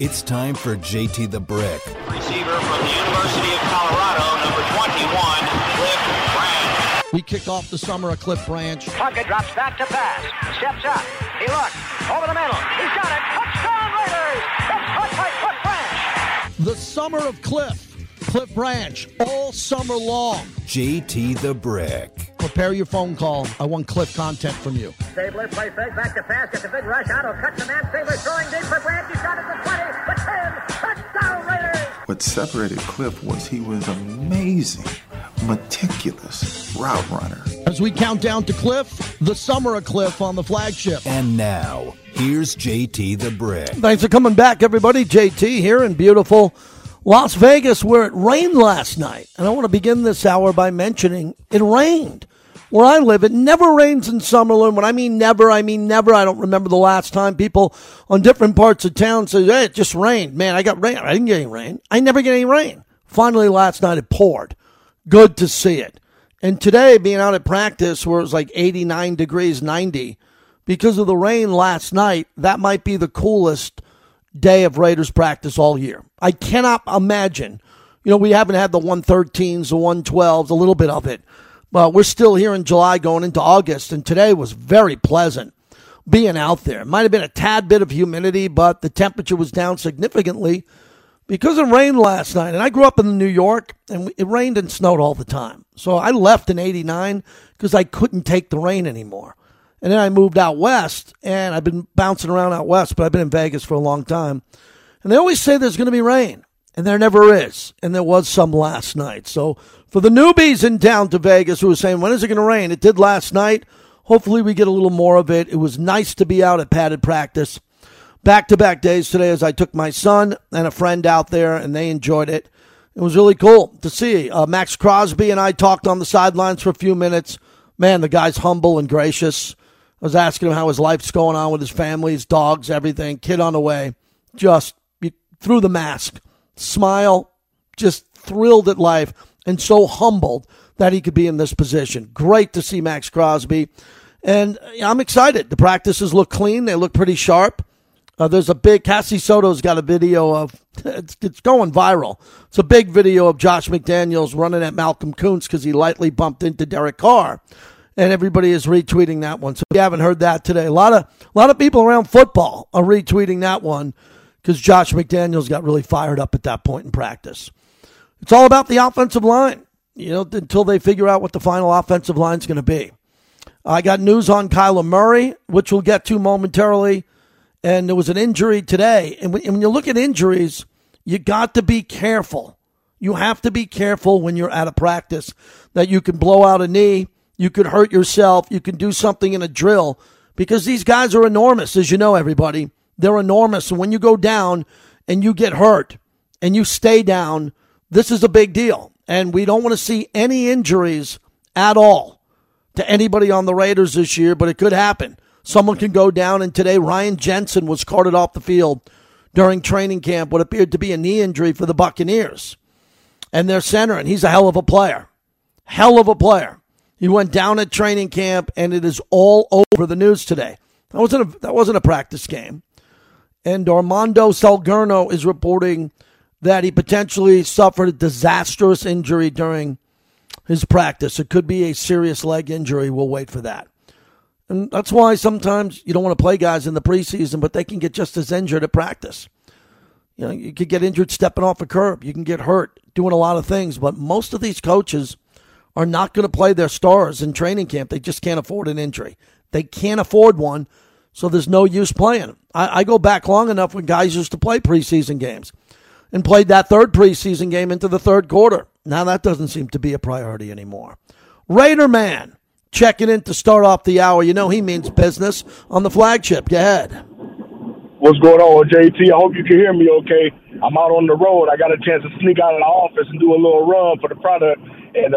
It's time for JT the Brick. Receiver from the University of Colorado, number 21, Cliff Branch. We kicked off the summer of Cliff Branch. Plunkett drops back to pass. Steps up. He looks. Over the middle. He's got it. Touchdown, Raiders! That's caught by Cliff Branch. The summer of Cliff Branch, all summer long. JT the Brick. Prepare your phone call. I want Cliff content from you. Stabler plays fake, back to pass, gets a big rush, auto cuts the man, Stabler throwing deep for Branch, he's got it for 20, for 10, touchdown Raiders! What separated Cliff was he was amazing, meticulous route runner. As we count down to Cliff, the summer of Cliff on the flagship. And now, here's JT the Brick. Thanks for coming back, everybody. JT here in beautiful Las Vegas, where it rained last night. And I want to begin this hour by mentioning it rained. Where I live, it never rains in Summerlin. When I mean never, I don't remember the last time people on different parts of town say, hey, it just rained. Man, I got rain. I didn't get any rain. I never get any rain. Finally, last night, it poured. Good to see it. And today, being out at practice where it was like 89 degrees, 90, because of the rain last night, that might be the coolest day of Raiders practice all year. I cannot imagine. You know, we haven't had the 113s, the 112s, a little bit of it. But we're still here in July going into August, and today was very pleasant being out there. It might have been a tad bit of humidity, but the temperature was down significantly because it rained last night. And I grew up in New York, and it rained and snowed all the time. So I left in 89 because I couldn't take the rain anymore. And then I moved out west, and I've been bouncing around out west, but I've been in Vegas for a long time. And they always say there's going to be rain. And there never is. And there was some last night. So for the newbies in town to Vegas who are saying, when is it going to rain? It did last night. Hopefully we get a little more of it. It was nice to be out at padded practice. Back-to-back days today as I took my son and a friend out there, and they enjoyed it. It was really cool to see. Max Crosby and I talked on the sidelines for a few minutes. Man, the guy's humble and gracious. I was asking him how his life's going on with his family, his dogs, everything. Kid on the way. Just through the mask. Smile, just thrilled at life, and so humbled that he could be in this position. Great to see Max Crosby, and I'm excited. The practices look clean. They look pretty sharp. There's a big, Cassie Soto's got a video of, it's going viral. It's a big video of Josh McDaniels running at Malcolm Kuntz because he lightly bumped into Derek Carr, and everybody is retweeting that one. So if you haven't heard that today, a lot of people around football are retweeting that one, because Josh McDaniels got really fired up at that point in practice. It's all about the offensive line, you know, until they figure out what the final offensive line's going to be. I got news on Kyler Murray, which we'll get to momentarily, and there was an injury today. And when you look at injuries, you got to be careful. You have to be careful when you're out of practice that you can blow out a knee, you could hurt yourself, you can do something in a drill, because these guys are enormous, as you know, everybody. They're enormous, and when you go down and you get hurt and you stay down, this is a big deal. And we don't want to see any injuries at all to anybody on the Raiders this year, but it could happen. Someone can go down, and today Ryan Jensen was carted off the field during training camp, what appeared to be a knee injury for the Buccaneers. And their center, and he's a hell of a player. Hell of a player. He went down at training camp, and it is all over the news today. That wasn't a practice game. And Armando Salgurno is reporting that he potentially suffered a disastrous injury during his practice. It could be a serious leg injury. We'll wait for that. And that's why sometimes you don't want to play guys in the preseason, but they can get just as injured at practice. You know, you could get injured stepping off a curb. You can get hurt doing a lot of things. But most of these coaches are not going to play their stars in training camp. They just can't afford an injury. They can't afford one. So there's no use playing. I go back long enough when guys used to play preseason games and played that third preseason game into the third quarter. Now that doesn't seem to be a priority anymore. Raider Man checking in to start off the hour. You know he means business on the flagship. Go ahead. What's going on, JT? I hope you can hear me okay. I'm out on the road. I got a chance to sneak out of the office and do a little run for the product. And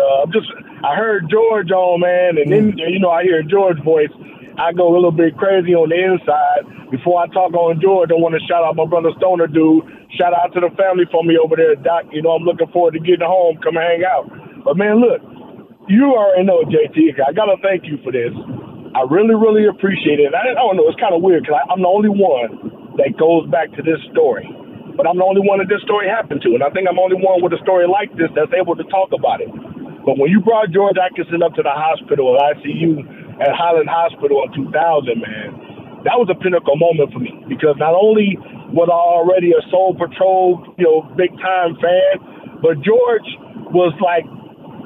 I heard George on, man, and then, you know, I hear George's voice. I go a little bit crazy on the inside. Before I talk on George, I want to shout out my brother Stoner, dude. Shout out to the family for me over there, Doc. You know, I'm looking forward to getting home. Come hang out. But, man, look, you already know, JT, I got to thank you for this. I really, really appreciate it. I don't know. It's kind of weird because I'm the only one that goes back to this story. but I'm the only one that this story happened to, and I think I'm the only one with a story like this that's able to talk about it. But when you brought George Atkinson up to the hospital, ICU, at Highland Hospital in 2000, man, that was a pinnacle moment for me, because not only was I already a Soul Patrol, big-time fan, but George was like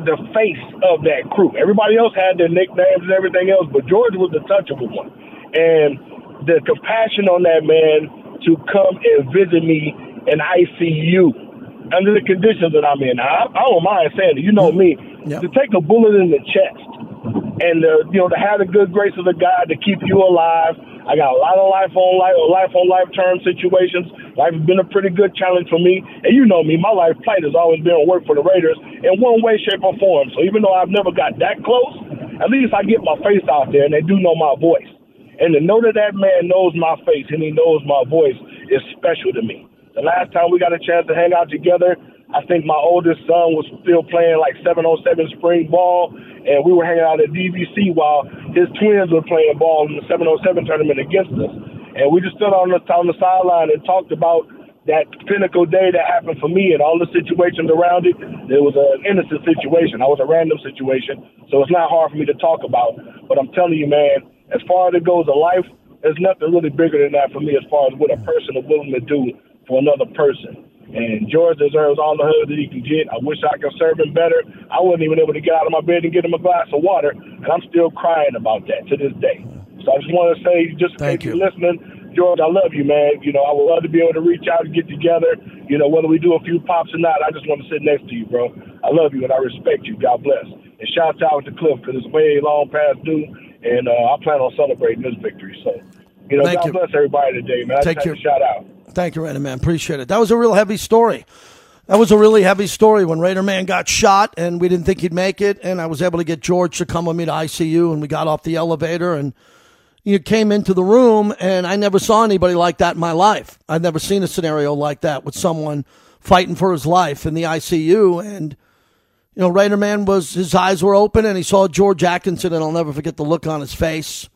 the face of that crew. Everybody else had their nicknames and everything else, but George was the touchable one. And the compassion on that man to come and visit me in ICU under the conditions that I'm in. I don't mind saying it. You know me. Yep. To take a bullet in the chest and, to have the good grace of the God to keep you alive. I got a lot of life on life term situations. Life has been a pretty good challenge for me. And you know me, my life plight has always been work for the Raiders in one way, shape, or form. So even though I've never got that close, at least I get my face out there and they do know my voice. And to know that that man knows my face and he knows my voice is special to me. The last time we got a chance to hang out together, I think my oldest son was still playing like 707 spring ball, and we were hanging out at DVC while his twins were playing ball in the 707 tournament against us. And we just stood on the sideline and talked about that pinnacle day that happened for me and all the situations around it. It was an innocent situation. I was a random situation, so it's not hard for me to talk about. But I'm telling you, man, as far as it goes in life, there's nothing really bigger than that for me as far as what a person is willing to do for another person. And George deserves all the hug that he can get. I wish I could serve him better. I wasn't even able to get out of my bed and get him a glass of water, and I'm still crying about that to this day. So I just want to say, just in case you're listening, George, I love you, man. I would love to be able to reach out and get together. Whether we do a few pops or not, I just want to sit next to you, bro. I love you, and I respect you. God bless. And shout out to Cliff, because it's way long past due, and I plan on celebrating this victory. So, God bless everybody today, man. I just have to shout out. Thank you, Raider Man. Appreciate it. That was a real heavy story. That was a really heavy story when Raider Man got shot and we didn't think he'd make it. And I was able to get George to come with me to ICU, and we got off the elevator and you came into the room, and I never saw anybody like that in my life. I've never seen a scenario like that with someone fighting for his life in the ICU. And, Raider Man his eyes were open and he saw George Atkinson, and I'll never forget the look on his face.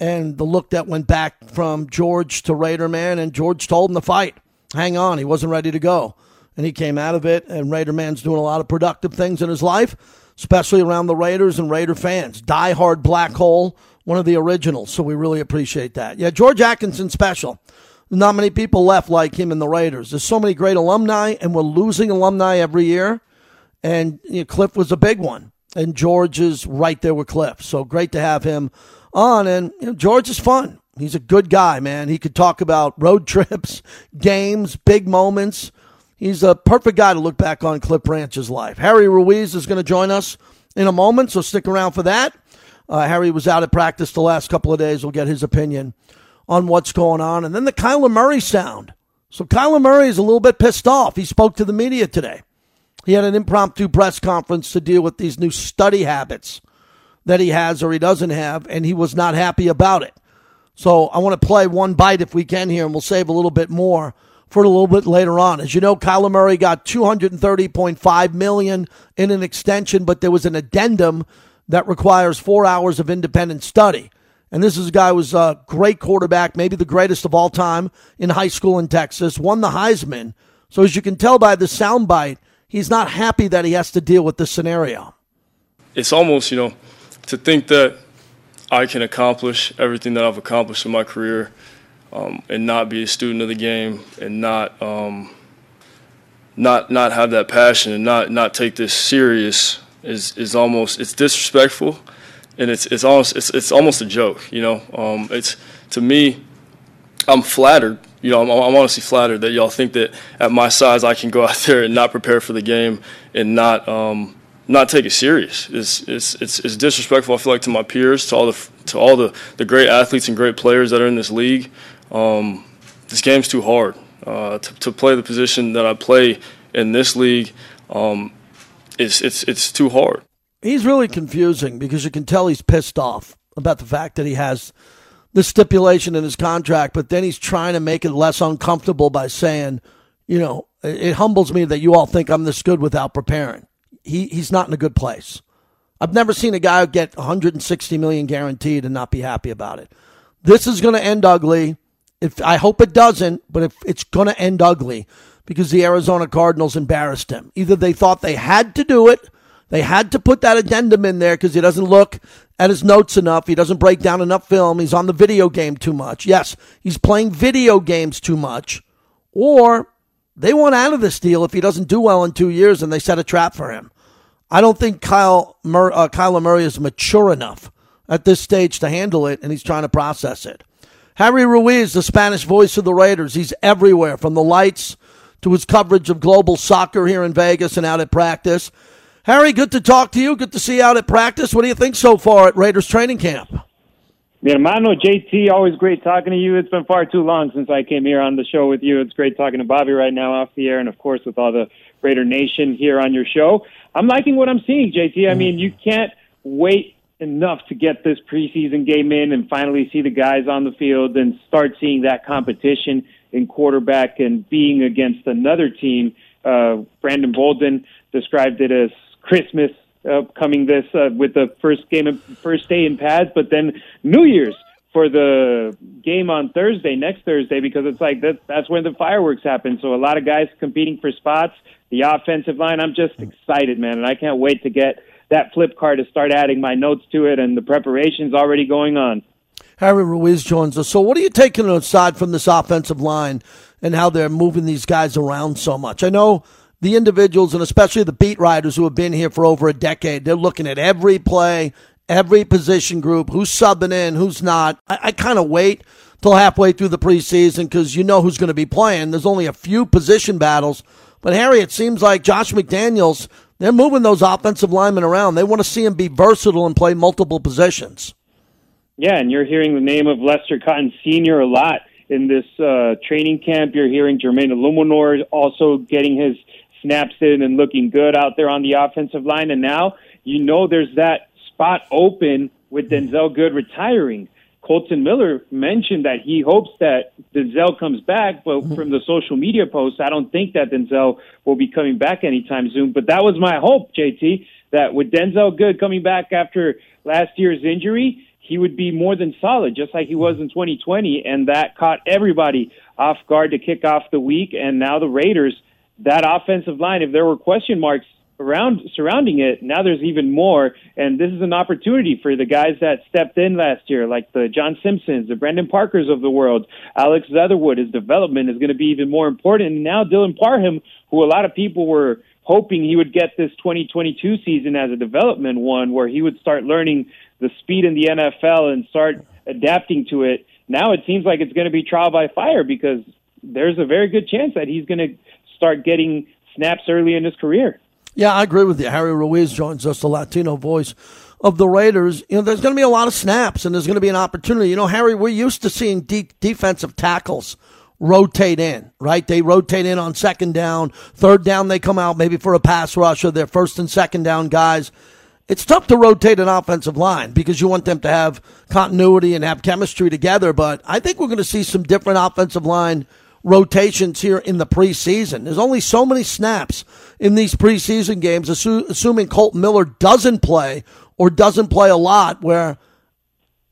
And the look that went back from George to Raider Man, and George told him to fight. Hang on, he wasn't ready to go. And he came out of it, and Raider Man's doing a lot of productive things in his life, especially around the Raiders and Raider fans. Die Hard Black Hole, one of the originals, so we really appreciate that. Yeah, George Atkinson special. Not many people left like him in the Raiders. There's so many great alumni, and we're losing alumni every year, and Cliff was a big one, and George is right there with Cliff, so great to have him on. And George is fun. He's a good guy, man. He could talk about road trips, games, big moments. He's a perfect guy to look back on Cliff Branch's life. Harry Ruiz is going to join us in a moment, so stick around for that. Harry was out at practice the last couple of days. We'll get his opinion on what's going on. And then the Kyler Murray sound. So Kyler Murray is a little bit pissed off. He spoke to the media today. He had an impromptu press conference to deal with these new study habits that he has or he doesn't have, and he was not happy about it. So I want to play one bite if we can here, and we'll save a little bit more for a little bit later on. As you know, Kyler Murray got $230.5 million in an extension, but there was an addendum that requires 4 hours of independent study. And this is a guy who was a great quarterback, maybe the greatest of all time in high school in Texas, won the Heisman. So as you can tell by the soundbite, he's not happy that he has to deal with this scenario. It's almost, to think that I can accomplish everything that I've accomplished in my career and not be a student of the game and not have that passion and not take this serious is almost, it's disrespectful, and it's almost a joke. It's, to me, I'm flattered. I'm honestly flattered that y'all think that at my size I can go out there and not prepare for the game and not take it serious. It's disrespectful, I feel like, to my peers, to all the great athletes and great players that are in this league. This game's too hard to play the position that I play in this league. It's too hard. He's really confusing because you can tell he's pissed off about the fact that he has this stipulation in his contract, but then he's trying to make it less uncomfortable by saying, it humbles me that you all think I'm this good without preparing. He's not in a good place. I've never seen a guy get $160 million guaranteed and not be happy about it. This is going to end ugly. I hope it doesn't, but if it's going to end ugly because the Arizona Cardinals embarrassed him. Either they thought they had to do it, they had to put that addendum in there because he doesn't look at his notes enough, he doesn't break down enough film, he's on the video game too much. Yes, he's playing video games too much. Or they want out of this deal if he doesn't do well in 2 years and they set a trap for him. I don't think Kyler Murray is mature enough at this stage to handle it, and he's trying to process it. Harry Ruiz, the Spanish voice of the Raiders, he's everywhere, from the lights to his coverage of global soccer here in Vegas and out at practice. Harry, good to talk to you. Good to see you out at practice. What do you think so far at Raiders training camp? Yeah, Mano, JT, always great talking to you. It's been far too long since I came here on the show with you. It's great talking to Bobby right now off the air and, of course, with all the Raider Nation here on your show. I'm liking what I'm seeing, JT. I mean, you can't wait enough to get this preseason game in and finally see the guys on the field and start seeing that competition in quarterback and being against another team. Brandon Bolden described it as Christmas coming this with the first game, first day in pads, but then New Year's for the game on Thursday, next Thursday, because it's like that's when the fireworks happen. So a lot of guys competing for spots, the offensive line. I'm just excited, man, and I can't wait to get that flip card to start adding my notes to it, and the preparation's already going on. Harry Ruiz joins us. So what are you taking aside from this offensive line and how they're moving these guys around so much? I know the individuals, and especially the beat writers who have been here for over a decade, they're looking at every play, every position group, who's subbing in, who's not. I kind of wait till halfway through the preseason because you know who's going to be playing. There's only a few position battles. But, Harry, it seems like Josh McDaniels, they're moving those offensive linemen around. They want to see him be versatile and play multiple positions. Yeah, and you're hearing the name of Lester Cotton Sr. a lot in this training camp. You're hearing Jermaine Illuminor also getting his snaps in and looking good out there on the offensive line. And now you know there's that spot open with Denzel Good retiring. Colton Miller mentioned that he hopes that Denzel comes back, but from the social media posts, I don't think that Denzel will be coming back anytime soon. But that was my hope, JT, that with Denzel Good coming back after last year's injury, he would be more than solid, just like he was in 2020, and that caught everybody off guard to kick off the week. And now the Raiders, that offensive line, if there were question marks surrounding it, now there's even more, and this is an opportunity for the guys that stepped in last year, like the John Simpsons, the Brandon Parkers of the world, Alex Leatherwood. His development is going to be even more important. And now Dylan Parham, who a lot of people were hoping he would get this 2022 season as a development one, where he would start learning the speed in the NFL and start adapting to it. Now it seems like it's going to be trial by fire because there's a very good chance that he's going to start getting snaps early in his career. Yeah, I agree with you. Harry Ruiz joins us, the Latino voice of the Raiders. You know, there's going to be a lot of snaps, and there's going to be an opportunity. You know, Harry, we're used to seeing defensive tackles rotate in, right? They rotate in on second down. Third down, they come out maybe for a pass rush or their first and second down guys. It's tough to rotate an offensive line because you want them to have continuity and have chemistry together, but I think we're going to see some different offensive line rotations here in the preseason. There's only so many snaps in these preseason games, assuming Colton Miller doesn't play or doesn't play a lot, where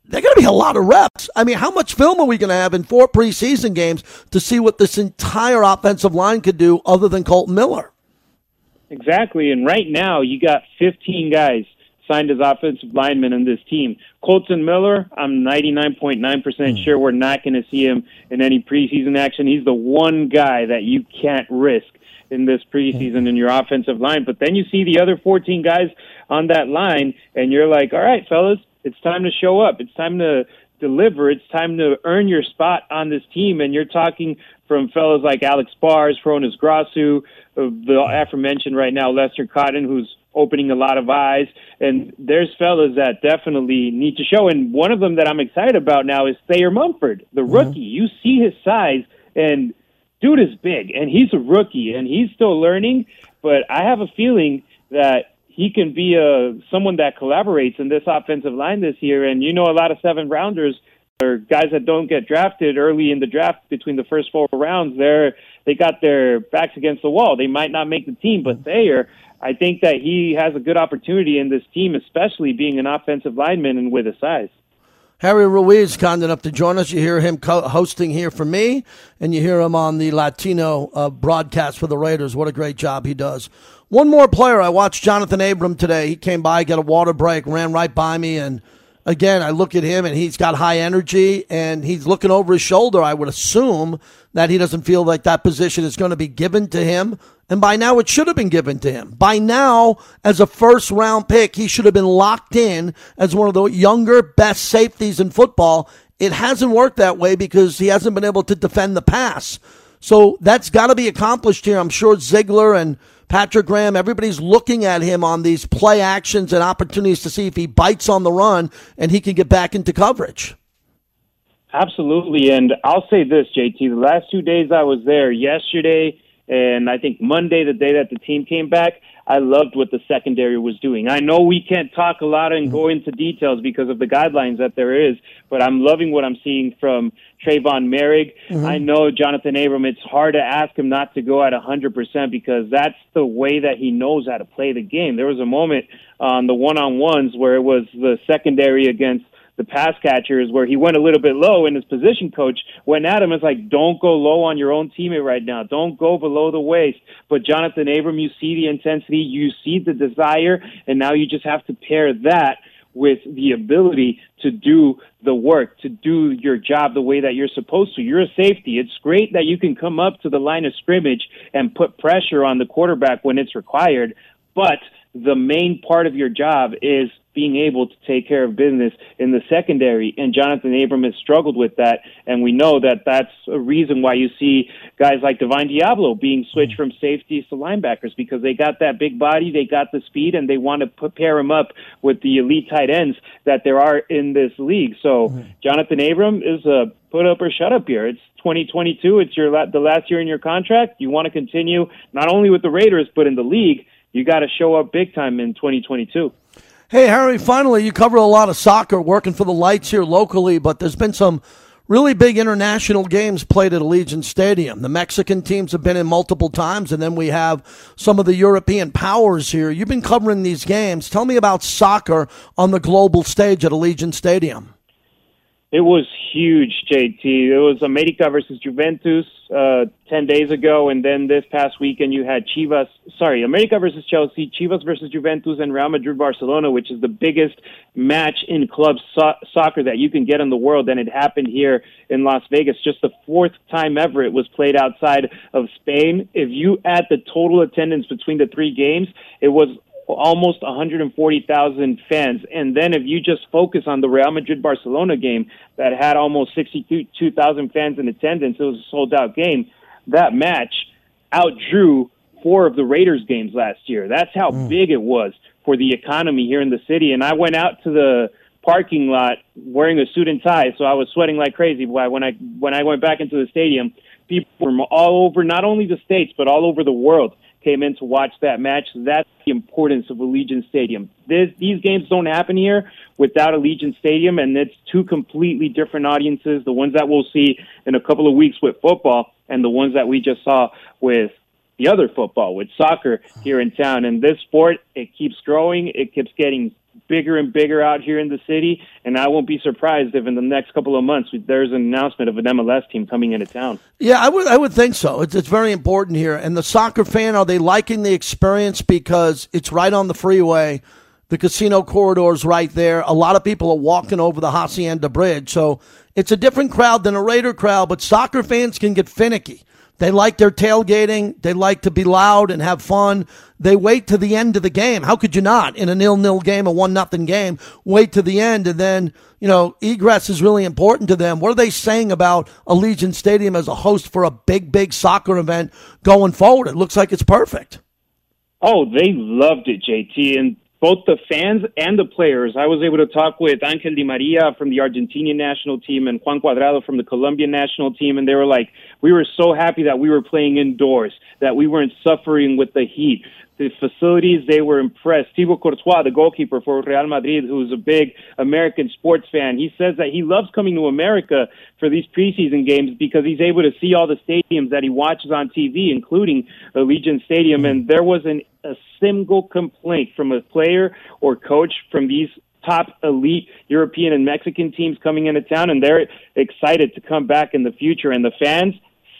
they're going to be a lot of reps. I mean, how much film are we going to have in four preseason games to see what this entire offensive line could do other than Colton Miller? Exactly, and right now you got 15 guys signed as offensive linemen in this team. Colton Miller, I'm 99.9% sure we're not going to see him in any preseason action. He's the one guy that you can't risk in this preseason in your offensive line. But then you see the other 14 guys on that line, and you're like, all right, fellas, it's time to show up. It's time to deliver. It's time to earn your spot on this team. And you're talking from fellas like Alex Bars, Fronis Grasu, the aforementioned right now, Lester Cotton, who's opening a lot of eyes, and there's fellas that definitely need to show. And one of them that I'm excited about now is Thayer Mumford, the rookie. You see his size, and dude is big, and he's a rookie, and he's still learning, but I have a feeling that he can be someone that collaborates in this offensive line this year. And you know, a lot of seven-rounders or guys that don't get drafted early in the draft between the first four rounds, they got their backs against the wall. They might not make the team, but Thayer, I think that he has a good opportunity in this team, especially being an offensive lineman and with his size. Harry Ruiz, kind enough to join us. You hear him hosting here for me, and you hear him on the Latino broadcast for the Raiders. What a great job he does. One more player. I watched Jonathan Abram today. He came by, got a water break, ran right by me, and again, I look at him, and he's got high energy, and he's looking over his shoulder. I would assume that he doesn't feel like that position is going to be given to him, and by now it should have been given to him. By now, as a first-round pick, he should have been locked in as one of the younger, best safeties in football. It hasn't worked that way because he hasn't been able to defend the pass. So that's got to be accomplished here. I'm sure Ziegler and Patrick Graham, everybody's looking at him on these play actions and opportunities to see if he bites on the run and he can get back into coverage. Absolutely, and I'll say this, JT. The last 2 days I was there, yesterday and I think Monday, the day that the team came back, I loved what the secondary was doing. I know we can't talk a lot and go into details because of the guidelines that there is, but I'm loving what I'm seeing from Trayvon Merrick. Mm-hmm. I know Jonathan Abram, it's hard to ask him not to go at 100% because that's the way that he knows how to play the game. There was a moment on the one-on-ones where it was the secondary against the pass catchers where he went a little bit low and his position coach went at him. It's like, don't go low on your own teammate right now. Don't go below the waist. But Jonathan Abram, you see the intensity, you see the desire, and now you just have to pair that with the ability to do the work, to do your job the way that you're supposed to. You're a safety. It's great that you can come up to the line of scrimmage and put pressure on the quarterback when it's required, but the main part of your job is being able to take care of business in the secondary, and Jonathan Abram has struggled with that, and we know that that's a reason why you see guys like Divine Diablo being switched from safeties to linebackers because they got that big body, they got the speed, and they want to pair him up with the elite tight ends that there are in this league. So Jonathan Abram is a put up or shut up here. It's 2022. It's the last year in your contract. You want to continue not only with the Raiders but in the league. You got to show up big time in 2022. Hey, Harry, finally, you cover a lot of soccer, working for the Lights here locally, but there's been some really big international games played at Allegiant Stadium. The Mexican teams have been in multiple times, and then we have some of the European powers here. You've been covering these games. Tell me about soccer on the global stage at Allegiant Stadium. It was huge, JT. It was America versus Juventus 10 days ago, and then this past weekend you had America versus Chelsea, Chivas versus Juventus, and Real Madrid-Barcelona, which is the biggest match in club soccer that you can get in the world, and it happened here in Las Vegas. Just the fourth time ever it was played outside of Spain. If you add the total attendance between the three games, it was almost 140,000 fans. And then if you just focus on the Real Madrid-Barcelona game that had almost 62,000 fans in attendance, it was a sold-out game. That match outdrew 4 of the Raiders games last year. That's how big it was for the economy here in the city. And I went out to the parking lot wearing a suit and tie, so I was sweating like crazy. When I went back into the stadium, people from all over, not only the States, but all over the world, came in to watch that match. That's the importance of Allegiant Stadium. These games don't happen here without Allegiant Stadium, and it's two completely different audiences, the ones that we'll see in a couple of weeks with football and the ones that we just saw with the other football, with soccer here in town. And this sport, it keeps growing. It keeps getting bigger and bigger out here in the city, and I won't be surprised if in the next couple of months there's an announcement of an MLS team coming into town. Yeah, I would think so. It's very important here. And the soccer fan, are they liking the experience because it's right on the freeway? The casino corridor's right there. A lot of people are walking over the Hacienda Bridge, so it's a different crowd than a Raider crowd, but soccer fans can get finicky. They like their tailgating. They like to be loud and have fun. They wait to the end of the game. How could you not, in a 0-0 game, a 1-0 game, wait to the end? And then, egress is really important to them. What are they saying about Allegiant Stadium as a host for a big, big soccer event going forward? It looks like it's perfect. Oh, they loved it, JT, and both the fans and the players. I was able to talk with Angel Di Maria from the Argentinian national team and Juan Cuadrado from the Colombian national team, and they were like, we were so happy that we were playing indoors, that we weren't suffering with the heat. The facilities, they were impressed. Thibaut Courtois, the goalkeeper for Real Madrid, who's a big American sports fan, he says that he loves coming to America for these preseason games because he's able to see all the stadiums that he watches on TV, including Allegiant Stadium, and there wasn't a single complaint from a player or coach from these top elite European and Mexican teams coming into town, and they're excited to come back in the future. And the fans,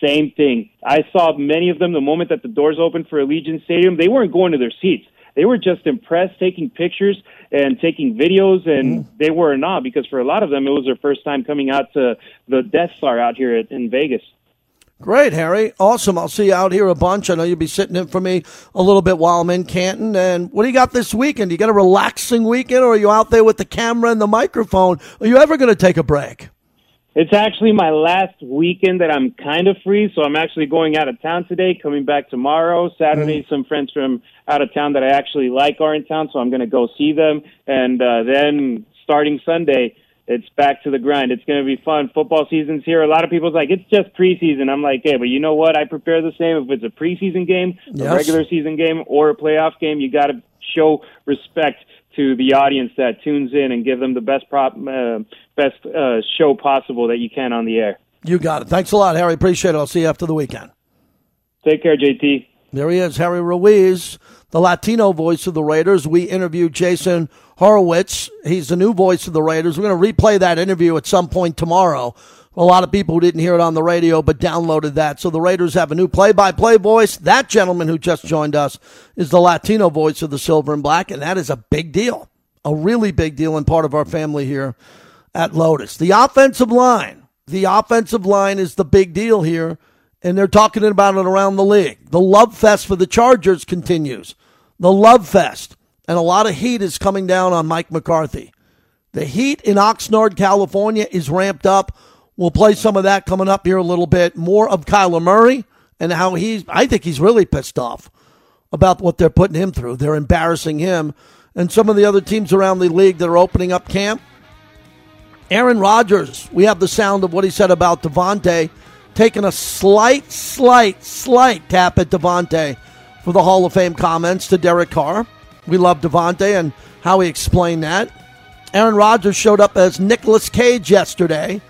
same thing. I saw many of them the moment that the doors opened for Allegiant Stadium. They weren't going to their seats. They were just impressed, taking pictures and taking videos, and they were in awe because for a lot of them, it was their first time coming out to the Death Star out here in Vegas. Great, Harry. Awesome. I'll see you out here a bunch. I know you'll be sitting in for me a little bit while I'm in Canton. And what do you got this weekend? You got a relaxing weekend, or are you out there with the camera and the microphone? Are you ever going to take a break? It's actually my last weekend that I'm kind of free, so I'm actually going out of town today, coming back tomorrow. Saturday, some friends from out of town that I actually like are in town, so I'm going to go see them. And then starting Sunday, it's back to the grind. It's going to be fun. Football season's here. A lot of people's like, it's just preseason. I'm like, hey, but you know what? I prepare the same if it's a preseason game, a regular season game, or a playoff game. You got to show respect to the audience that tunes in and give them the best best show possible that you can on the air. You got it. Thanks a lot, Harry. Appreciate it. I'll see you after the weekend. Take care, JT. There he is, Harry Ruiz, the Latino voice of the Raiders. We interviewed Jason Horowitz. He's the new voice of the Raiders. We're going to replay that interview at some point tomorrow. A lot of people who didn't hear it on the radio but downloaded that. So the Raiders have a new play-by-play voice. That gentleman who just joined us is the Latino voice of the Silver and Black, and that is a big deal, a really big deal and part of our family here at Lotus. The offensive line is the big deal here, and they're talking about it around the league. The love fest for the Chargers continues, the love fest, and a lot of heat is coming down on Mike McCarthy. The heat in Oxnard, California is ramped up. We'll play some of that coming up here a little bit. More of Kyler Murray and how I think he's really pissed off about what they're putting him through. They're embarrassing him. And some of the other teams around the league that are opening up camp. Aaron Rodgers, we have the sound of what he said about Devontae, taking a slight tap at Devontae for the Hall of Fame comments to Derek Carr. We love Devontae and how he explained that. Aaron Rodgers showed up as Nicolas Cage yesterday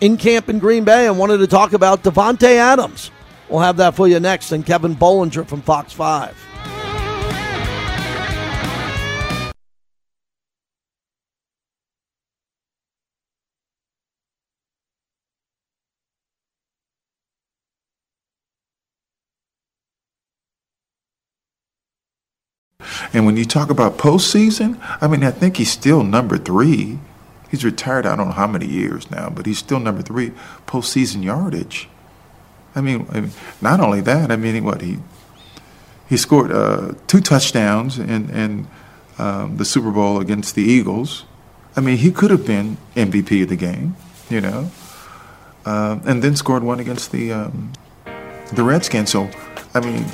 in camp in Green Bay and wanted to talk about Devontae Adams. We'll have that for you next. And Kevin Bollinger from Fox 5. And when you talk about postseason, I mean, I think he's still number 3. He's retired, I don't know how many years now, but he's still number 3 postseason yardage. I mean, not only that, he scored 2 touchdowns in the Super Bowl against the Eagles. I mean, he could have been MVP of the game, you know, and then scored one against the Redskins. So, I mean,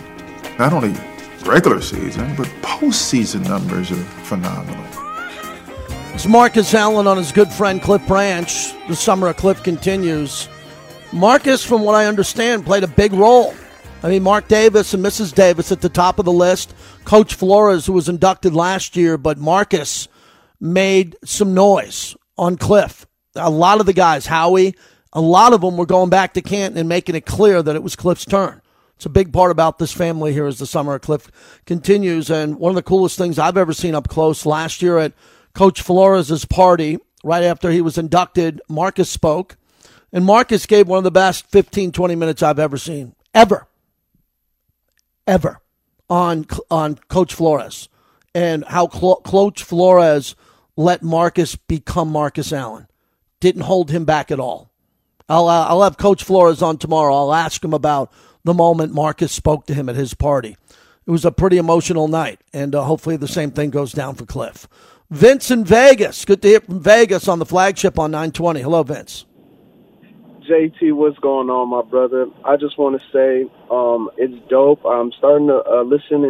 not only regular season, but postseason numbers are phenomenal. It's Marcus Allen on his good friend Cliff Branch. The Summer of Cliff continues. Marcus, from what I understand, played a big role. I mean, Mark Davis and Mrs. Davis at the top of the list. Coach Flores, who was inducted last year, but Marcus made some noise on Cliff. A lot of the guys, Howie, a lot of them were going back to Canton and making it clear that it was Cliff's turn. It's a big part about this family here as the Summer of Cliff continues. And one of the coolest things I've ever seen up close last year at Coach Flores' party, right after he was inducted, Marcus spoke. And Marcus gave one of the best 15, 20 minutes I've ever seen. Ever. On Coach Flores. And how Coach Flores let Marcus become Marcus Allen. Didn't hold him back at all. I'll have Coach Flores on tomorrow. I'll ask him about the moment Marcus spoke to him at his party. It was a pretty emotional night. And hopefully the same thing goes down for Cliff. Vince in Vegas. Good to hear from Vegas on the flagship on 920. Hello, Vince. JT, what's going on, my brother? I just want to say it's dope. I'm starting to listen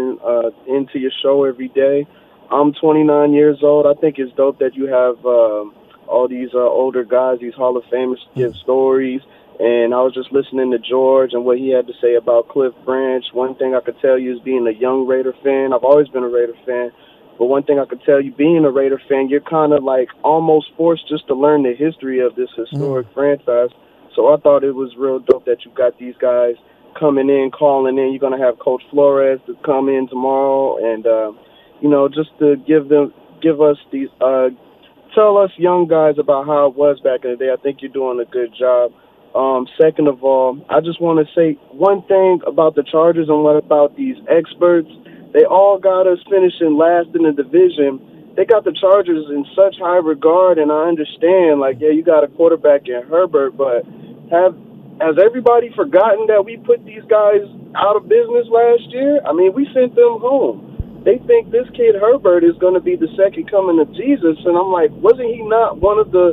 into your show every day. I'm 29 years old. I think it's dope that you have all these older guys, these Hall of Famers, give stories. And I was just listening to George and what he had to say about Cliff Branch. One thing I could tell you is being a young Raider fan. I've always been a Raider fan. But one thing I could tell you, being a Raider fan, you're kind of like almost forced just to learn the history of this historic franchise. So I thought it was real dope that you got these guys coming in, calling in. You're going to have Coach Flores to come in tomorrow and, you know, just to give us these tell us young guys about how it was back in the day. I think you're doing a good job. Second of all, I just want to say one thing about the Chargers and what about these experts. They all got us finishing last in the division. They got the Chargers in such high regard, and I understand, like, yeah, you got a quarterback in Herbert, but has everybody forgotten that we put these guys out of business last year? I mean, we sent them home. They think this kid Herbert is going to be the second coming of Jesus, and I'm like, wasn't he not one of the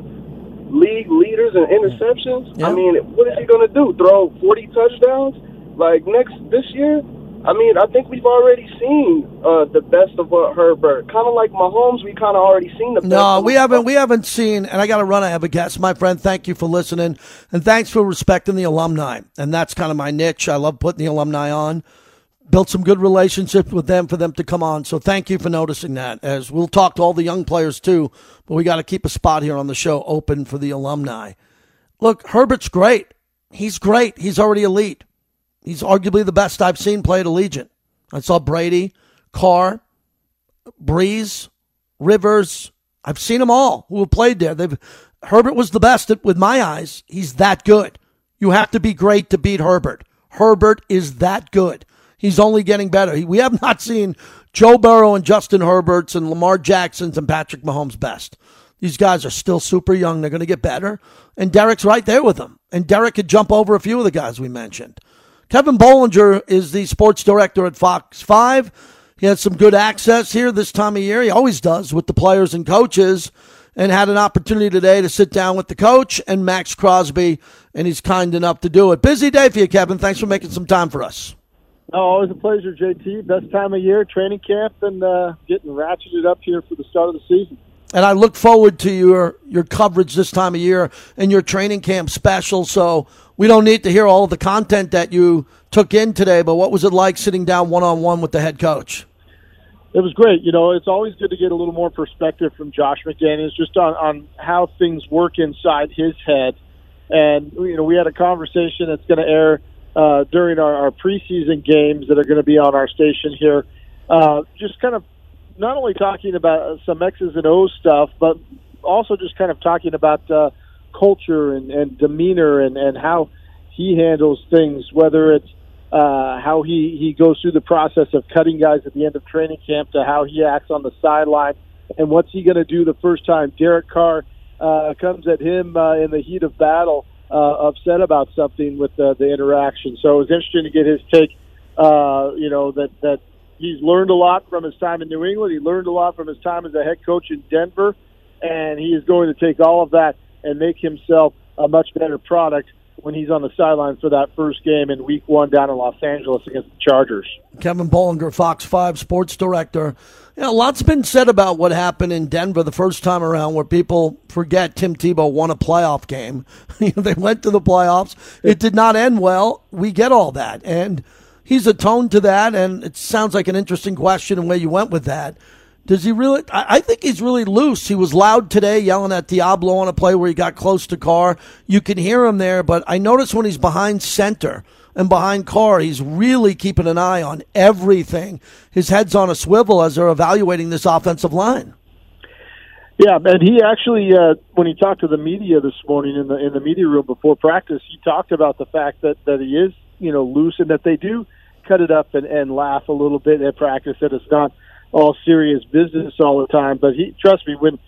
league leaders in interceptions? Yeah. I mean, what is he going to do, throw 40 touchdowns? Like, this year? I mean, I think we've already seen the best of Herbert. Kind of like Mahomes, we kind of already seen the best. No, we haven't. We haven't seen. And I got to run. I have a guest, my friend. Thank you for listening, and thanks for respecting the alumni. And that's kind of my niche. I love putting the alumni on. Built some good relationships with them for them to come on. So thank you for noticing that. As we'll talk to all the young players too, but we got to keep a spot here on the show open for the alumni. Look, Herbert's great. He's great. He's already elite. He's arguably the best I've seen play at Allegiant. I saw Brady, Carr, Breeze, Rivers. I've seen them all who have played there. Herbert was the best with my eyes. He's that good. You have to be great to beat Herbert. Herbert is that good. He's only getting better. We have not seen Joe Burrow and Justin Herbert's and Lamar Jackson's and Patrick Mahomes' best. These guys are still super young. They're going to get better. And Derek's right there with them. And Derek could jump over a few of the guys we mentioned. Kevin Bollinger is the sports director at Fox 5. He has some good access here this time of year. He always does with the players and coaches, and had an opportunity today to sit down with the coach and Max Crosby, and he's kind enough to do it. Busy day for you, Kevin. Thanks for making some time for us. Oh, always a pleasure, JT. Best time of year, training camp, and getting ratcheted up here for the start of the season. And I look forward to your coverage this time of year and your training camp special. So we don't need to hear all of the content that you took in today, but what was it like sitting down one-on-one with the head coach? It was great. You know, it's always good to get a little more perspective from Josh McDaniels just on how things work inside his head. And, you know, we had a conversation that's going to air during our preseason games that are going to be on our station here. Just kind of not only talking about some X's and O's stuff, but also just kind of talking about culture and demeanor and how he handles things, whether it's how he goes through the process of cutting guys at the end of training camp to how he acts on the sideline and what's he going to do the first time Derek Carr comes at him in the heat of battle upset about something with the interaction. So it was interesting to get his take, that he's learned a lot from his time in New England. He learned a lot from his time as a head coach in Denver, and he is going to take all of that and make himself a much better product when he's on the sideline for that first game in Week 1 down in Los Angeles against the Chargers. Kevin Bollinger, Fox 5 sports director. You know, lots been said about what happened in Denver the first time around where people forget Tim Tebow won a playoff game. They went to the playoffs. It did not end well. We get all that. And he's atoned to that, and it sounds like an interesting question and where you went with that. Does he really? I think he's really loose. He was loud today, yelling at Diablo on a play where he got close to Carr. You can hear him there, but I notice when he's behind center and behind Carr, he's really keeping an eye on everything. His head's on a swivel as they're evaluating this offensive line. Yeah, and he actually, when he talked to the media this morning in the media room before practice, he talked about the fact that he is, loose and that they do cut it up and laugh a little bit at practice, that it's not all serious business all the time. But he, trust me, when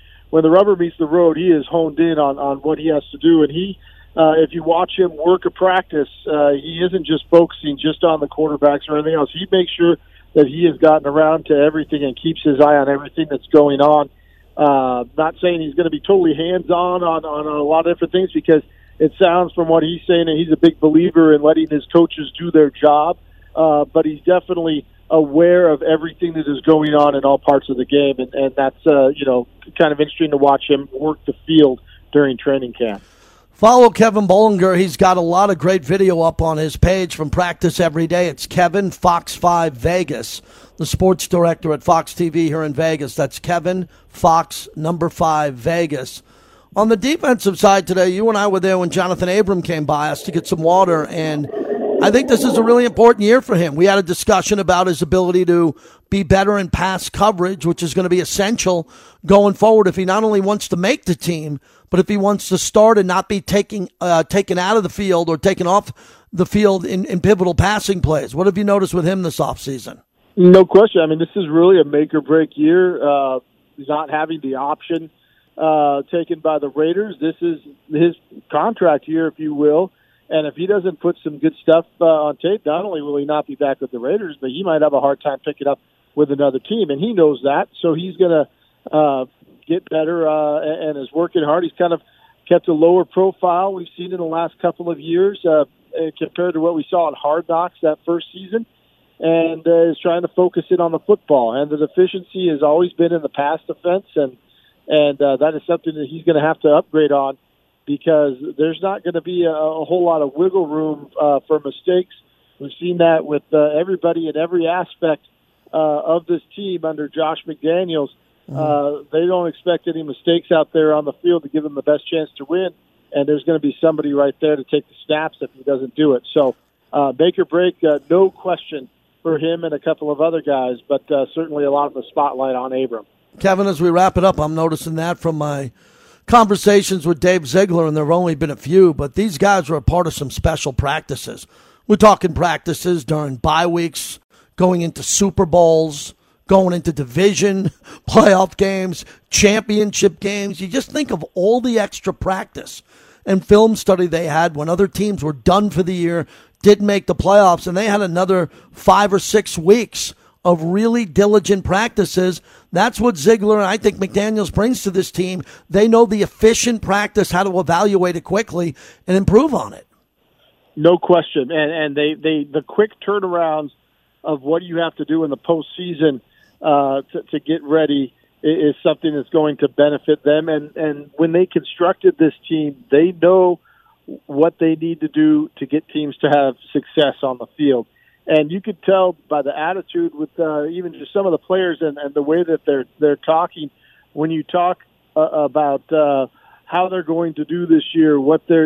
the rubber meets the road, he is honed in on what he has to do. And he, if you watch him work a practice, he isn't just focusing just on the quarterbacks or anything else. He makes sure that he has gotten around to everything and keeps his eye on everything that's going on. Not saying he's going to be totally hands-on on a lot of different things, because it sounds from what he's saying that he's a big believer in letting his coaches do their job. But he's definitely aware of everything that is going on in all parts of the game, and that's kind of interesting to watch him work the field during training camp. Follow Kevin Bollinger. He's got a lot of great video up on his page from practice every day. It's Kevin, Fox 5 Vegas, the sports director at Fox TV here in Vegas. That's Kevin, Fox, number 5 Vegas. On the defensive side today, you and I were there when Jonathan Abram came by us to get some water, and I think this is a really important year for him. We had a discussion about his ability to be better in pass coverage, which is going to be essential going forward if he not only wants to make the team, but if he wants to start and not be taken out of the field or taken off the field in pivotal passing plays. What have you noticed with him this offseason? No question. I mean, this is really a make-or-break year. Not having the option taken by the Raiders, this is his contract year, if you will. And if he doesn't put some good stuff on tape, not only will he not be back with the Raiders, but he might have a hard time picking up with another team. And he knows that, so he's going to get better and is working hard. He's kind of kept a lower profile we've seen in the last couple of years compared to what we saw in Hard Knocks that first season, and is trying to focus in on the football. And the deficiency has always been in the pass defense, and that is something that he's going to have to upgrade on, because there's not going to be a whole lot of wiggle room for mistakes. We've seen that with everybody in every aspect of this team under Josh McDaniels. They don't expect any mistakes out there on the field to give them the best chance to win, and there's going to be somebody right there to take the snaps if he doesn't do it. So make or break, no question for him and a couple of other guys, but certainly a lot of the spotlight on Abram. Kevin, as we wrap it up, I'm noticing that from my conversations with Dave Ziegler, and there have only been a few, but these guys were a part of some special practices. We're talking practices during bye weeks, going into Super Bowls, going into division, playoff games, championship games. You just think of all the extra practice and film study they had when other teams were done for the year, didn't make the playoffs, and they had another 5 or 6 weeks of really diligent practices. That's what Ziegler and I think McDaniels brings to this team. They know the efficient practice, how to evaluate it quickly and improve on it. No question. And the quick turnarounds of what you have to do in the postseason to get ready is something that's going to benefit them. And when they constructed this team, they know what they need to do to get teams to have success on the field. And you could tell by the attitude with even just some of the players and the way that they're talking when you talk about how they're going to do this year, what their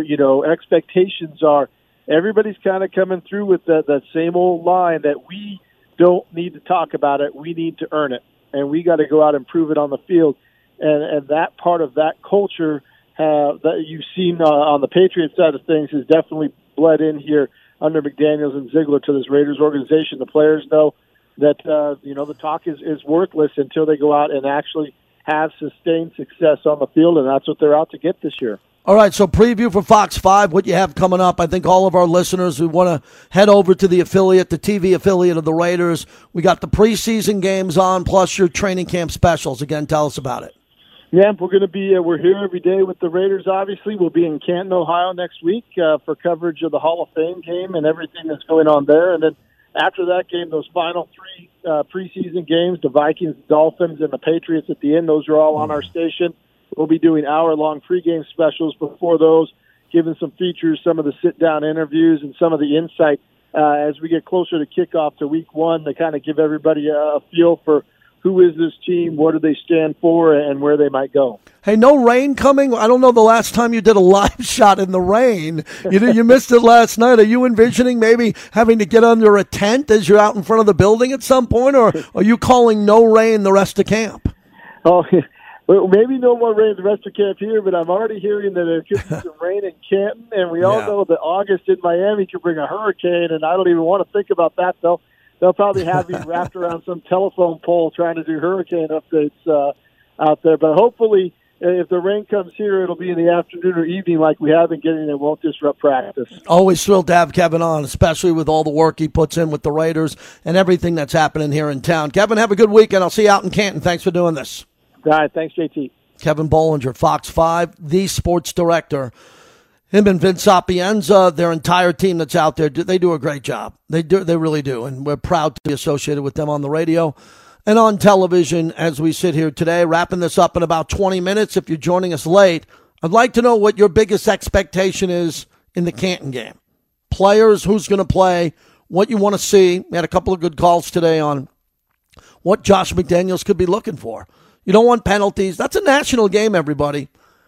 expectations are. Everybody's kind of coming through with that same old line that we don't need to talk about it. We need to earn it, and we got to go out and prove it on the field. And that part of that culture that you've seen on the Patriots side of things has definitely bled in here under McDaniels and Ziegler to this Raiders organization. The players know that the talk is worthless until they go out and actually have sustained success on the field, and that's what they're out to get this year. All right, so preview for Fox 5, what you have coming up. I think all of our listeners who want to head over to the TV affiliate of the Raiders, we got the preseason games on, plus your training camp specials. Again, tell us about it. Yeah, we're going to be we're here every day with the Raiders, obviously. We'll be in Canton, Ohio next week for coverage of the Hall of Fame game and everything that's going on there. And then after that game, those final three preseason games, the Vikings, Dolphins, and the Patriots at the end, those are all on our station. We'll be doing hour-long pregame specials before those, giving some features, some of the sit-down interviews, and some of the insight as we get closer to kickoff to week one to kind of give everybody a feel for who is this team, what do they stand for, and where they might go. Hey, no rain coming? I don't know the last time you did a live shot in the rain. You missed it last night. Are you envisioning maybe having to get under a tent as you're out in front of the building at some point, or are you calling no rain the rest of camp? Oh, maybe no more rain the rest of camp here, but I'm already hearing that there could be some rain in Canton, and we all know that August in Miami could bring a hurricane, and I don't even want to think about that, though. They'll probably have you wrapped around some telephone pole trying to do hurricane updates out there. But hopefully, if the rain comes here, it'll be in the afternoon or evening like we have been getting, and it won't disrupt practice. Always thrilled to have Kevin on, especially with all the work he puts in with the Raiders and everything that's happening here in town. Kevin, have a good weekend. I'll see you out in Canton. Thanks for doing this. All right. Thanks, JT. Kevin Bollinger, Fox 5, the sports director. Him and Vince Sapienza, their entire team that's out there, they do a great job. They really do, and we're proud to be associated with them on the radio and on television as we sit here today, wrapping this up in about 20 minutes. If you're joining us late, I'd like to know what your biggest expectation is in the Canton game. Players, who's going to play, what you want to see. We had a couple of good calls today on what Josh McDaniels could be looking for. You don't want penalties. That's a national game, everybody.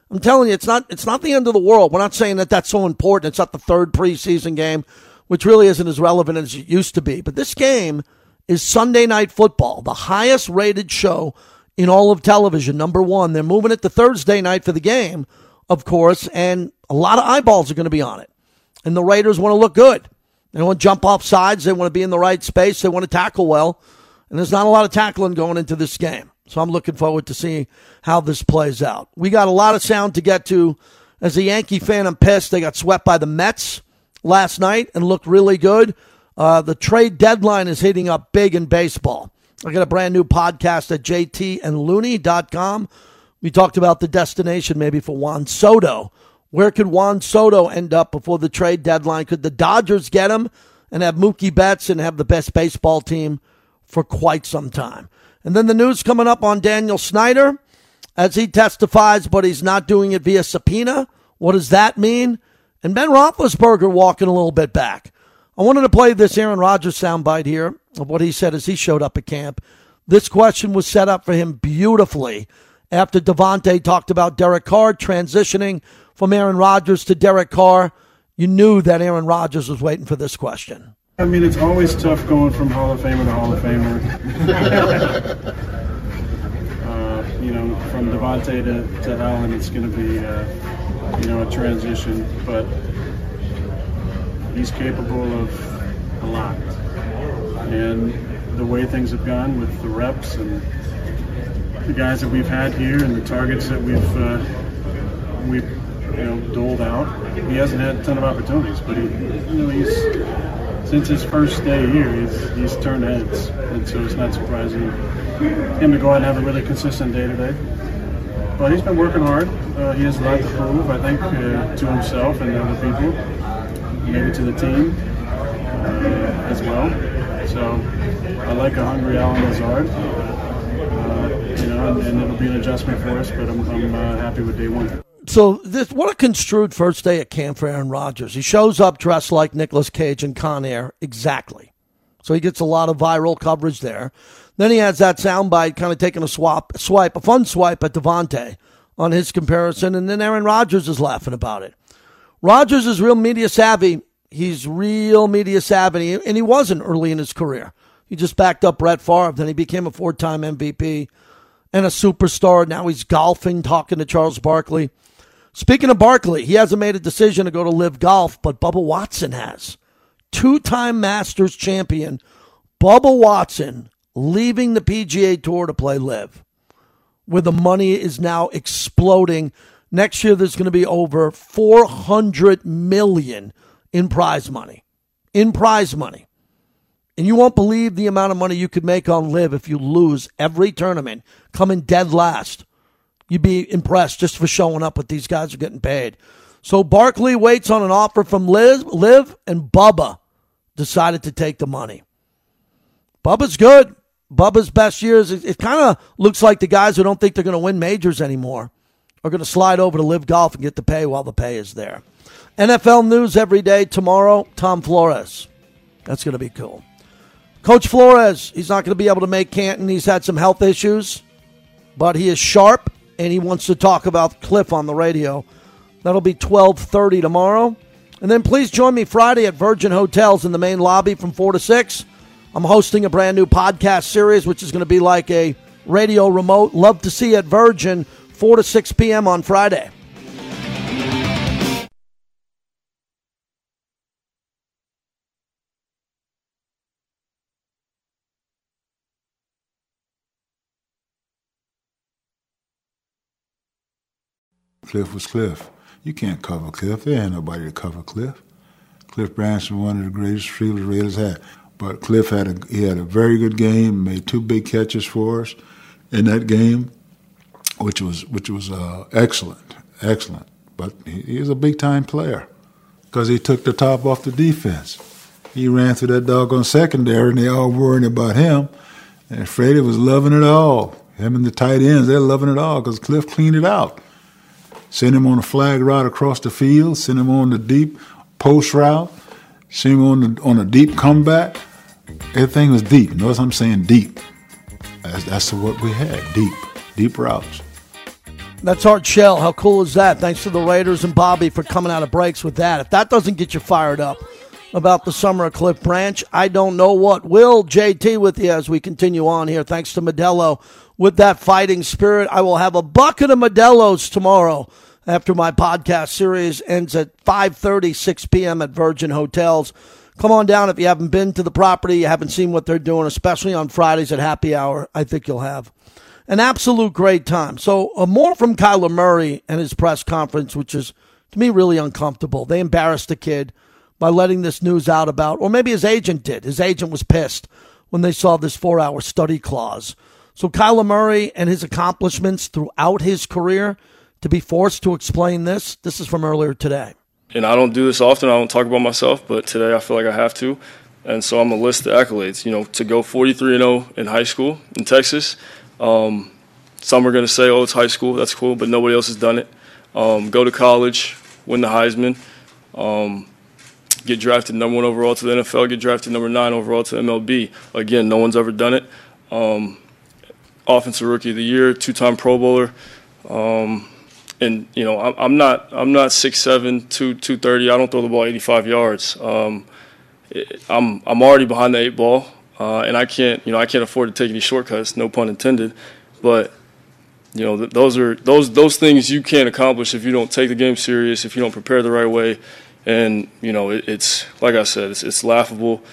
I'm telling you, it's not the end of the world. We're not saying that that's so important. It's not the third preseason game. which really isn't as relevant as it used to be. But this game is Sunday Night Football, the highest rated show in all of television, number one. They're moving it to Thursday night for the game, of course, and a lot of eyeballs are going to be on it. And the Raiders want to look good. They want to jump off sides. They want to be in the right space. They want to tackle well. And there's not a lot of tackling going into this game. So I'm looking forward to seeing how this plays out. We got a lot of sound to get to. As a Yankee fan, I'm pissed. They got swept by the Mets last night and looked really good. The trade deadline is hitting up big in baseball. I got a brand new podcast at jtandlooney.com. We talked about the destination maybe for Juan Soto. Where could Juan Soto end up before the trade deadline? Could the Dodgers get him and have Mookie Betts and have the best baseball team for quite some time? And then the news coming up on Daniel Snyder as he testifies, but he's not doing it via subpoena. What does that mean? And Ben Roethlisberger walking a little bit back. I wanted to play this Aaron Rodgers soundbite here of what he said as he showed up at camp. This question was set up for him beautifully after Devontae talked about Derek Carr transitioning from Aaron Rodgers to Derek Carr. You knew that Aaron Rodgers was waiting for this question. I mean, it's always tough going from Hall of Famer to Hall of Famer. From Devontae to Allen, it's going to be, a transition. But he's capable of a lot. And the way things have gone with the reps and the guys that we've had here and the targets that we've doled out, he hasn't had a ton of opportunities. But since his first day here, he's turned heads, and so it's not surprising him to go out and have a really consistent day today. But he's been working hard. He has a lot to prove, I think, to himself and other people, maybe to the team as well. So I like a hungry Allen Lazard, and it'll be an adjustment for us. But I'm happy with day one. So what a construed first day at camp for Aaron Rodgers. He shows up dressed like Nicolas Cage in Con Air, exactly. So he gets a lot of viral coverage there. Then he has that soundbite kind of taking a fun swipe at Devontae on his comparison, and then Aaron Rodgers is laughing about it. Rodgers is real media savvy. He's real media savvy, and he wasn't early in his career. He just backed up Brett Favre, then he became a four-time MVP and a superstar. Now he's golfing, talking to Charles Barkley. Speaking of Barkley, he hasn't made a decision to go to LIV Golf, but Bubba Watson has. Two-time Masters champion Bubba Watson leaving the PGA Tour to play LIV, where the money is now exploding. Next year, there's going to be over $400 million in prize money. And you won't believe the amount of money you could make on LIV if you lose every tournament, coming dead last. You'd be impressed just for showing up, but these guys are getting paid. So Barkley waits on an offer from LIV, and Bubba decided to take the money. Bubba's good. Bubba's best years, it kind of looks like the guys who don't think they're going to win majors anymore are going to slide over to LIV Golf and get the pay while the pay is there. NFL news every day. Tomorrow, Tom Flores. That's going to be cool. Coach Flores, he's not going to be able to make Canton. He's had some health issues, but he is sharp. And he wants to talk about Cliff on the radio. That'll be 12:30 tomorrow. And then please join me Friday at Virgin Hotels in the main lobby from 4 to 6. I'm hosting a brand new podcast series, which is going to be like a radio remote. Love to see you at Virgin, 4 to 6 p.m. on Friday. Cliff was Cliff. You can't cover Cliff. There ain't nobody to cover Cliff. Cliff Branch was one of the greatest receivers Raiders had. But Cliff had a very good game, made two big catches for us in that game, which was excellent. But he was a big-time player because he took the top off the defense. He ran through that doggone secondary, and they all worried about him. And Freddie was loving it all. Him and the tight ends, they're loving it all because Cliff cleaned it out. Send him on a flag route across the field. Send him on the deep post route. Send him on a deep comeback. Everything was deep. Notice I'm saying deep. That's what we had, deep routes. That's Art Shell. How cool is that? Thanks to the Raiders and Bobby for coming out of breaks with that. If that doesn't get you fired up, about the summer of Cliff Branch. I don't know what will. JT with you as we continue on here. Thanks to Modelo with that fighting spirit. I will have a bucket of Modelos tomorrow after my podcast series ends at 5:30, 6 p.m. at Virgin Hotels. Come on down if you haven't been to the property, you haven't seen what they're doing, especially on Fridays at happy hour. I think you'll have an absolute great time. So more from Kyler Murray and his press conference, which is, to me, really uncomfortable. They embarrassed the kid by letting this news out about, or maybe his agent did. His agent was pissed when they saw this 4-hour study clause. So Kyler Murray and his accomplishments throughout his career, to be forced to explain this, this is from earlier today. And I don't do this often. I don't talk about myself, but today I feel like I have to. And so I'm going to list the accolades. You know, to go 43-0 in high school in Texas, some are going to say, oh, it's high school. That's cool, but nobody else has done it. Go to college, win the Heisman, get drafted #1 overall to the NFL, get drafted #9 overall to MLB. Again, no one's ever done it. Offensive Rookie of the Year, 2-time Pro Bowler. And, you know, I'm not 6'7", 230. I don't throw the ball 85 yards. I'm already behind the 8 ball, and I can't afford to take any shortcuts, no pun intended. But, you know, those things you can't accomplish if you don't take the game serious, if you don't prepare the right way. And, you know, it's like I said, it's laughable.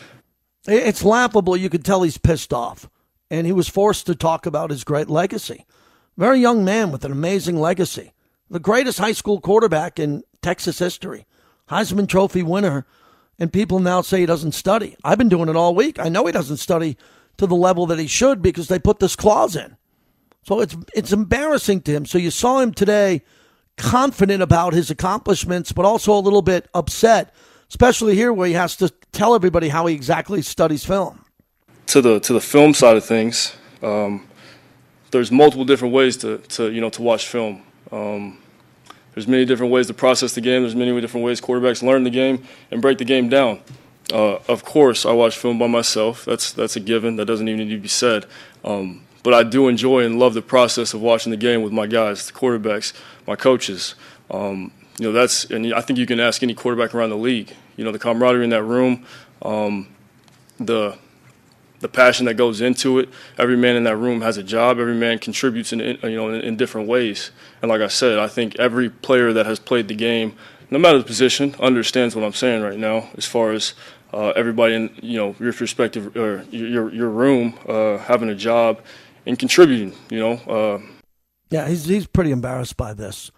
It's laughable. You could tell he's pissed off, and he was forced to talk about his great legacy. Very young man with an amazing legacy. The greatest high school quarterback in Texas history, Heisman Trophy winner, and people now say he doesn't study. I've been doing it all week. I know he doesn't study to the level that he should because they put this clause in. So it's embarrassing to him. So you saw him today confident about his accomplishments, but also a little bit upset, especially here where he has to tell everybody how he exactly studies film. To the film side of things, there's multiple different ways to watch film. There's many different ways to process the game. There's many different ways quarterbacks learn the game and break the game down. Of course, I watch film by myself. That's a given. That doesn't even need to be said. But I do enjoy and love the process of watching the game with my guys, the quarterbacks, my coaches. And I think you can ask any quarterback around the league. You know, the camaraderie in that room, the passion that goes into it. Every man in that room has a job. Every man contributes in different ways. And like I said, I think every player that has played the game, no matter the position, understands what I'm saying right now. As far as everybody in your perspective or your room having a job and contributing, Yeah, he's pretty embarrassed by this.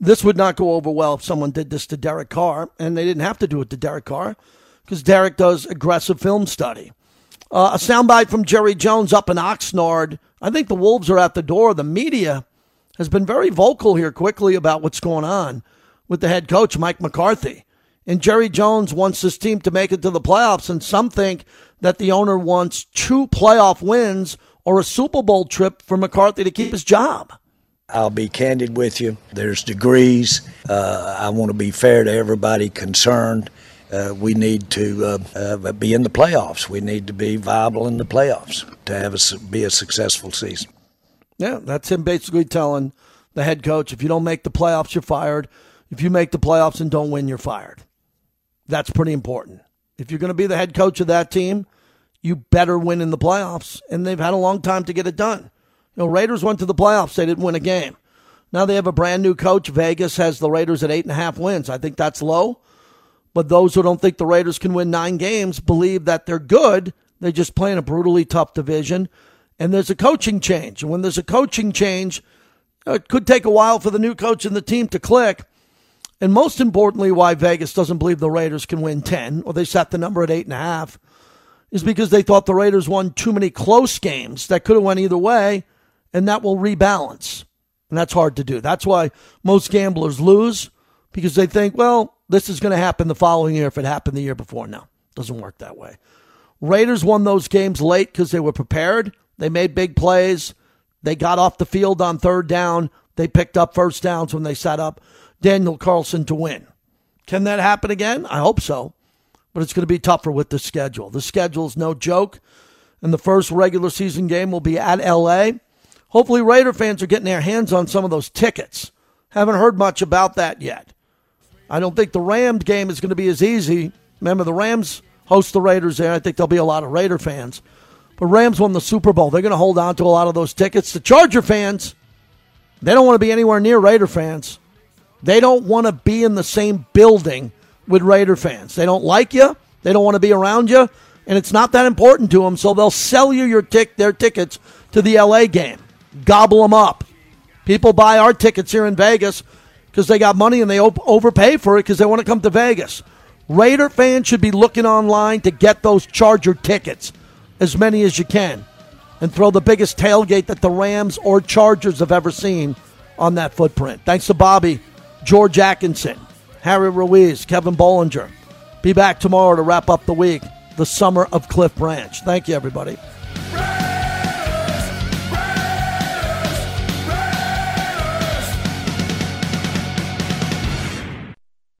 This would not go over well if someone did this to Derek Carr, and they didn't have to do it to Derek Carr because Derek does aggressive film study. A soundbite from Jerry Jones up in Oxnard. I think the Wolves are at the door. The media has been very vocal here quickly about what's going on with the head coach, Mike McCarthy. And Jerry Jones wants his team to make it to the playoffs, and some think that the owner wants 2 playoff wins or a Super Bowl trip for McCarthy to keep his job. I'll be candid with you. There's degrees. I want to be fair to everybody concerned. We need to be in the playoffs. We need to be viable in the playoffs to have be a successful season. Yeah, that's him basically telling the head coach, if you don't make the playoffs, you're fired. If you make the playoffs and don't win, you're fired. That's pretty important. If you're going to be the head coach of that team, you better win in the playoffs, and they've had a long time to get it done. You know, Raiders went to the playoffs. They didn't win a game. Now they have a brand-new coach. Vegas has the Raiders at 8.5 wins. I think that's low. But those who don't think the Raiders can win 9 games believe that they're good. They just play in a brutally tough division. And there's a coaching change. And when there's a coaching change, it could take a while for the new coach and the team to click. And most importantly, why Vegas doesn't believe the Raiders can win 10, or they set the number at 8.5, is because they thought the Raiders won too many close games that could have went either way, and that will rebalance. And that's hard to do. That's why most gamblers lose, because they think, well, this is going to happen the following year if it happened the year before. No, it doesn't work that way. Raiders won those games late because they were prepared. They made big plays. They got off the field on 3rd down. They picked up first downs when they set up Daniel Carlson to win. Can that happen again? I hope so, but it's going to be tougher with the schedule. The schedule's no joke, and the first regular season game will be at L.A. Hopefully Raider fans are getting their hands on some of those tickets. Haven't heard much about that yet. I don't think the Rams game is going to be as easy Remember, the Rams host the Raiders there. I think there'll be a lot of Raider fans. But Rams won the Super Bowl. They're going to hold on to a lot of those tickets. The Charger fans, they don't want to be anywhere near Raider fans. They don't want to be in the same building with Raider fans. They don't like you. They don't want to be around you. And it's not that important to them, so they'll sell you their tickets to the L.A. game. Gobble them up. People buy our tickets here in Vegas because they got money and they overpay for it because they want to come to Vegas. Raider fans should be looking online to get those Charger tickets, as many as you can, and throw the biggest tailgate that the Rams or Chargers have ever seen on that footprint. Thanks to Bobby, George Atkinson, Harry Ruiz, Kevin Bollinger. Be back tomorrow to wrap up the week, the summer of Cliff Branch. Thank you, everybody.